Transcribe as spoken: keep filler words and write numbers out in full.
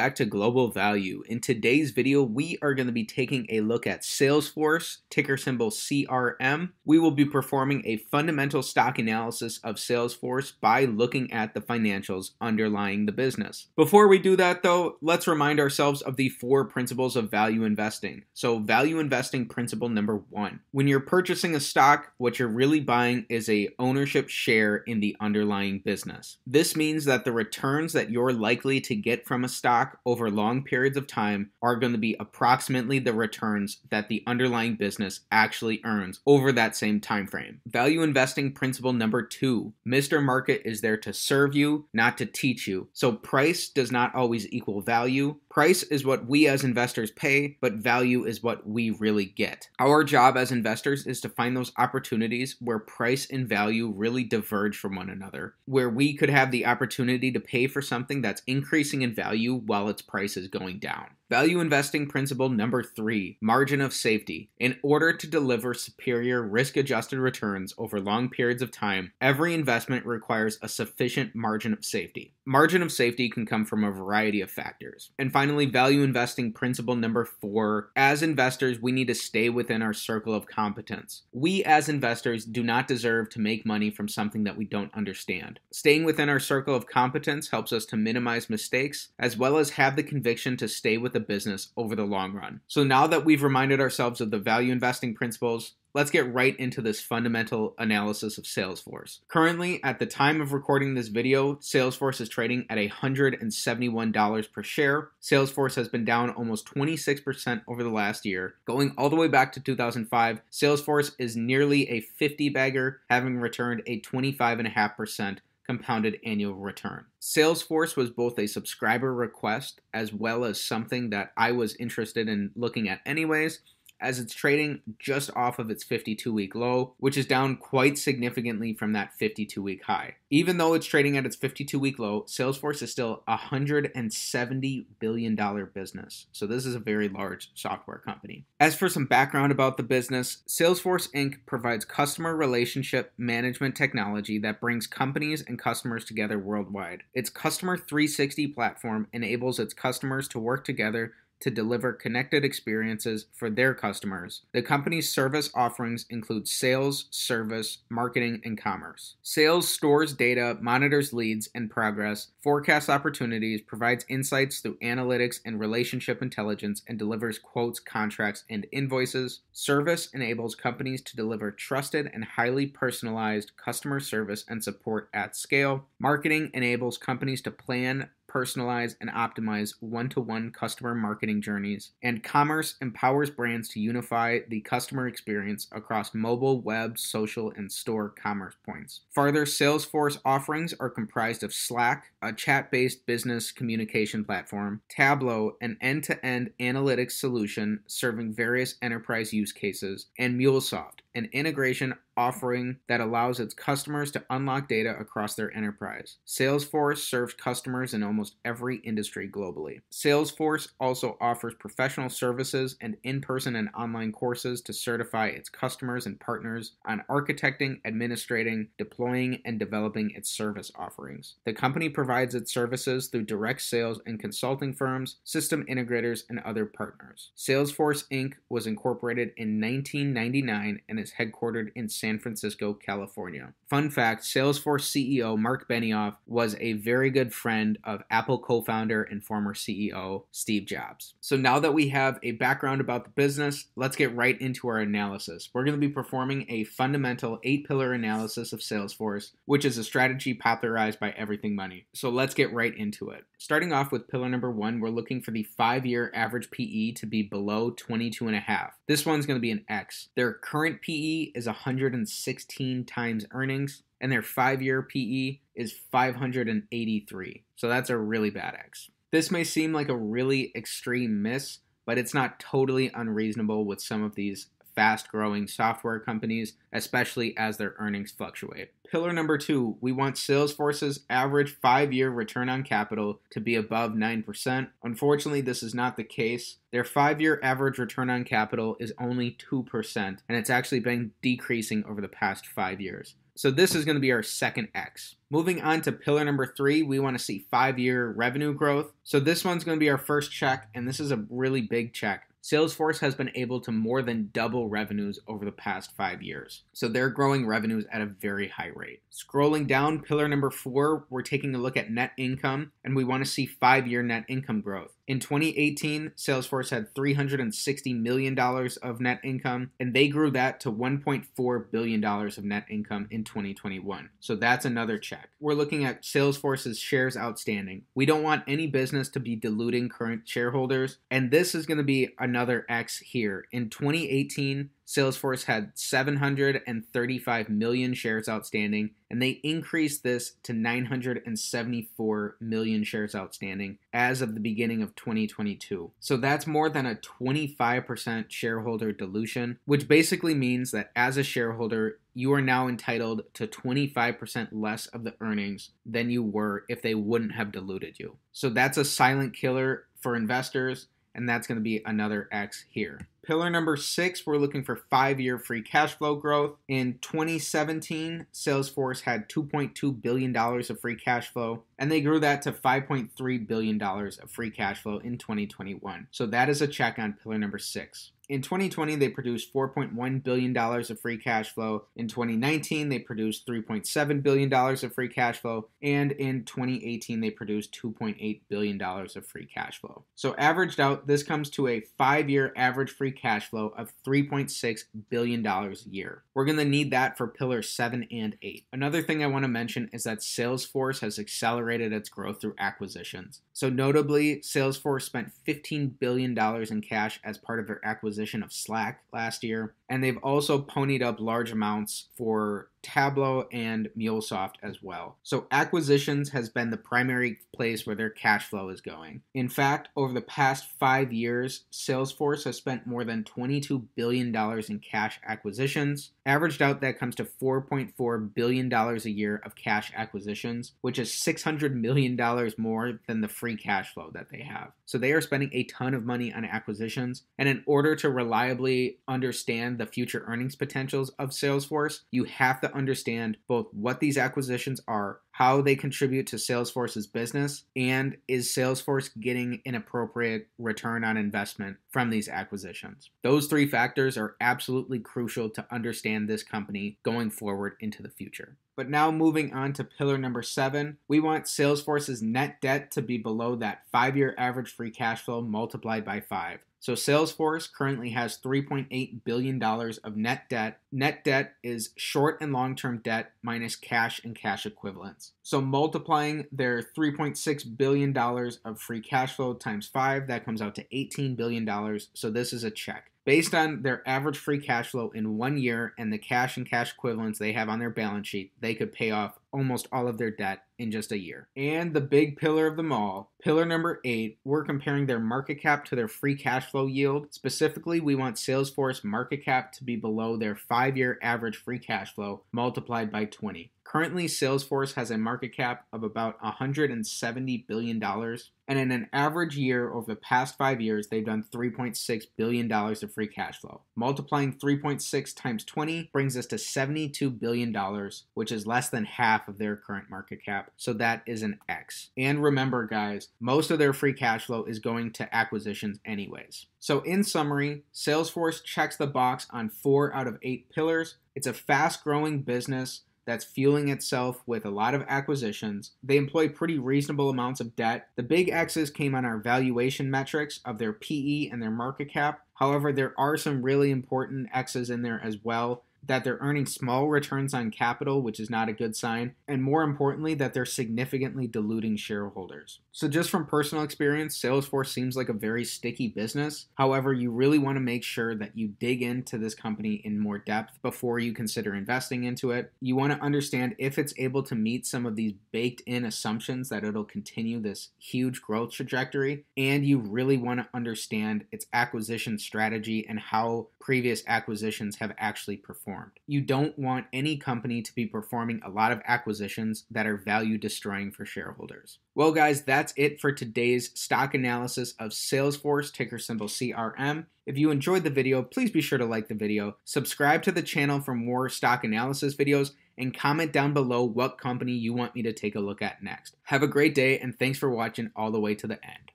back to Global Value. In today's video, we are going to be taking a look at Salesforce, ticker symbol C R M. We will be performing a fundamental stock analysis of Salesforce by looking at the financials underlying the business. Before we do that though, let's remind ourselves of the four principles of value investing. So value investing principle number one, when you're purchasing a stock, what you're really buying is a ownership share in the underlying business. This means that the returns that you're likely to get from a stock over long periods of time are going to be approximately the returns that the underlying business actually earns over that same time frame. Value investing principle number two, Mister Market is there to serve you, not to teach you. So price does not always equal value. Price is what we as investors pay, but value is what we really get. Our job as investors is to find those opportunities where price and value really diverge from one another, where we could have the opportunity to pay for something that's increasing in value while its price is going down. Value investing principle number three, margin of safety. In order to deliver superior risk-adjusted returns over long periods of time, every investment requires a sufficient margin of safety. Margin of safety can come from a variety of factors. And finally, value investing principle number four, as investors, we need to stay within our circle of competence. We as investors do not deserve to make money from something that we don't understand. Staying within our circle of competence helps us to minimize mistakes, as well as have the conviction to stay with the business over the long run. So now that we've reminded ourselves of the value investing principles, let's get right into this fundamental analysis of Salesforce. Currently, at the time of recording this video, Salesforce is trading at one hundred seventy-one dollars per share. Salesforce has been down almost twenty-six percent over the last year. Going all the way back to two thousand five, Salesforce is nearly a fifty bagger, having returned a twenty-five point five percent compounded annual return. Salesforce was both a subscriber request as well as something that I was interested in looking at anyways, as it's trading just off of its fifty-two week low, which is down quite significantly from that fifty-two week high. Even though it's trading at its fifty-two week low, Salesforce is still a one hundred seventy billion dollar business. So this is a very large software company. As for some background about the business, Salesforce Incorporated provides customer relationship management technology that brings companies and customers together worldwide. Its Customer three sixty platform enables its customers to work together to deliver connected experiences for their customers. The company's service offerings include sales, service, marketing, and commerce. Sales stores data, monitors leads and progress, forecasts opportunities, provides insights through analytics and relationship intelligence, and delivers quotes, contracts, and invoices. Service enables companies to deliver trusted and highly personalized customer service and support at scale. Marketing enables companies to plan, personalize, and optimize one-to-one customer marketing journeys, and commerce empowers brands to unify the customer experience across mobile, web, social, and store commerce points. Further, Salesforce offerings are comprised of Slack, a chat-based business communication platform, Tableau, an end-to-end analytics solution serving various enterprise use cases, and MuleSoft, an integration offering that allows its customers to unlock data across their enterprise. Salesforce serves customers in almost every industry globally. Salesforce also offers professional services and in-person and online courses to certify its customers and partners on architecting, administrating, deploying, and developing its service offerings. The company provides its services through direct sales and consulting firms, system integrators, and other partners. Salesforce Incorporated was incorporated in nineteen ninety-nine and is headquartered in San Francisco, California. Fun fact, Salesforce C E O Mark Benioff was a very good friend of Apple co-founder and former C E O Steve Jobs. So now that we have a background about the business, let's get right into our analysis. We're going to be performing a fundamental eight-pillar analysis of Salesforce, which is a strategy popularized by Everything Money. So let's get right into it. Starting off with pillar number one, we're looking for the five-year average P E to be below twenty-two and a half. This one's going to be an X. Their current P E is one hundred sixteen times earnings, and their five-year P E is five hundred eighty-three. So that's a really bad X. This may seem like a really extreme miss, but it's not totally unreasonable with some of these fast-growing software companies, especially as their earnings fluctuate. Pillar number two, we want Salesforce's average five-year return on capital to be above nine percent. Unfortunately, this is not the case. Their five-year average return on capital is only two percent, and it's actually been decreasing over the past five years. So this is going to be our second X. Moving on to pillar number three, we want to see five-year revenue growth. So this one's going to be our first check, and this is a really big check. Salesforce has been able to more than double revenues over the past five years. So they're growing revenues at a very high rate. Scrolling down, pillar number four, we're taking a look at net income, and we want to see five-year net income growth. In twenty eighteen, Salesforce had three hundred sixty million dollars of net income, and they grew that to one point four billion dollars of net income in twenty twenty-one. So that's another check. We're looking at Salesforce's shares outstanding. We don't want any business to be diluting current shareholders, and this is going to be another X here. In twenty eighteen, Salesforce had seven hundred thirty-five million shares outstanding, and they increased this to nine hundred seventy-four million shares outstanding as of the beginning of twenty twenty-two. So that's more than a twenty-five percent shareholder dilution, which basically means that as a shareholder, you are now entitled to twenty-five percent less of the earnings than you were if they wouldn't have diluted you. So that's a silent killer for investors, and that's going to be another X here. Pillar number six, we're looking for five-year free cash flow growth. In twenty seventeen, Salesforce had two point two billion dollars of free cash flow, and they grew that to five point three billion dollars of free cash flow in twenty twenty-one. So that is a check on pillar number six. In twenty twenty, they produced four point one billion dollars of free cash flow. In twenty nineteen, they produced three point seven billion dollars of free cash flow. And in twenty eighteen, they produced two point eight billion dollars of free cash flow. So averaged out, this comes to a five-year average free cash flow of three point six billion dollars a year. We're going to need that for pillar seven and eight. Another thing I want to mention is that Salesforce has accelerated its growth through acquisitions. So notably, Salesforce spent fifteen billion dollars in cash as part of their acquisition of Slack last year, and they've also ponied up large amounts for Tableau and MuleSoft as well. So acquisitions has been the primary place where their cash flow is going. In fact, over the past five years, Salesforce has spent more than twenty-two billion dollars in cash acquisitions. Averaged out, that comes to four point four billion dollars a year of cash acquisitions, which is six hundred million dollars more than the free cash flow that they have. So they are spending a ton of money on acquisitions. And in order to reliably understand the future earnings potentials of Salesforce, you have to understand both what these acquisitions are, how they contribute to Salesforce's business, and is Salesforce getting an appropriate return on investment from these acquisitions. Those three factors are absolutely crucial to understand this company going forward into the future. But now moving on to pillar number seven, we want Salesforce's net debt to be below that five-year average free cash flow multiplied by five. So Salesforce currently has three point eight billion dollars of net debt. Net debt is short and long-term debt minus cash and cash equivalents. So multiplying their three point six billion dollars of free cash flow times five, that comes out to eighteen billion dollars. So this is a check. Based on their average free cash flow in one year and the cash and cash equivalents they have on their balance sheet, they could pay off almost all of their debt in just a year. And the big pillar of them all, pillar number eight, we're comparing their market cap to their free cash flow yield. Specifically, we want Salesforce market cap to be below their five-year average free cash flow multiplied by twenty. Currently, Salesforce has a market cap of about one hundred seventy billion dollars, and in an average year over the past five years, they've done three point six billion dollars of free cash flow. Multiplying three point six times twenty brings us to seventy-two billion dollars, which is less than half of their current market cap, so that is an X. And remember, guys, most of their free cash flow is going to acquisitions anyways. So in summary, Salesforce checks the box on four out of eight pillars. It's a fast-growing business that's fueling itself with a lot of acquisitions. They employ pretty reasonable amounts of debt. The big X's came on our valuation metrics of their P E and their market cap. However, there are some really important X's in there as well, that they're earning small returns on capital, which is not a good sign, and more importantly, that they're significantly diluting shareholders. So just from personal experience, Salesforce seems like a very sticky business. However, you really want to make sure that you dig into this company in more depth before you consider investing into it. You want to understand if it's able to meet some of these baked-in assumptions that it'll continue this huge growth trajectory, and you really want to understand its acquisition strategy and how previous acquisitions have actually performed. You don't want any company to be performing a lot of acquisitions that are value destroying for shareholders. Well, guys, that's it for today's stock analysis of Salesforce, ticker symbol C R M. If you enjoyed the video, please be sure to like the video, subscribe to the channel for more stock analysis videos, and comment down below what company you want me to take a look at next. Have a great day, and thanks for watching all the way to the end.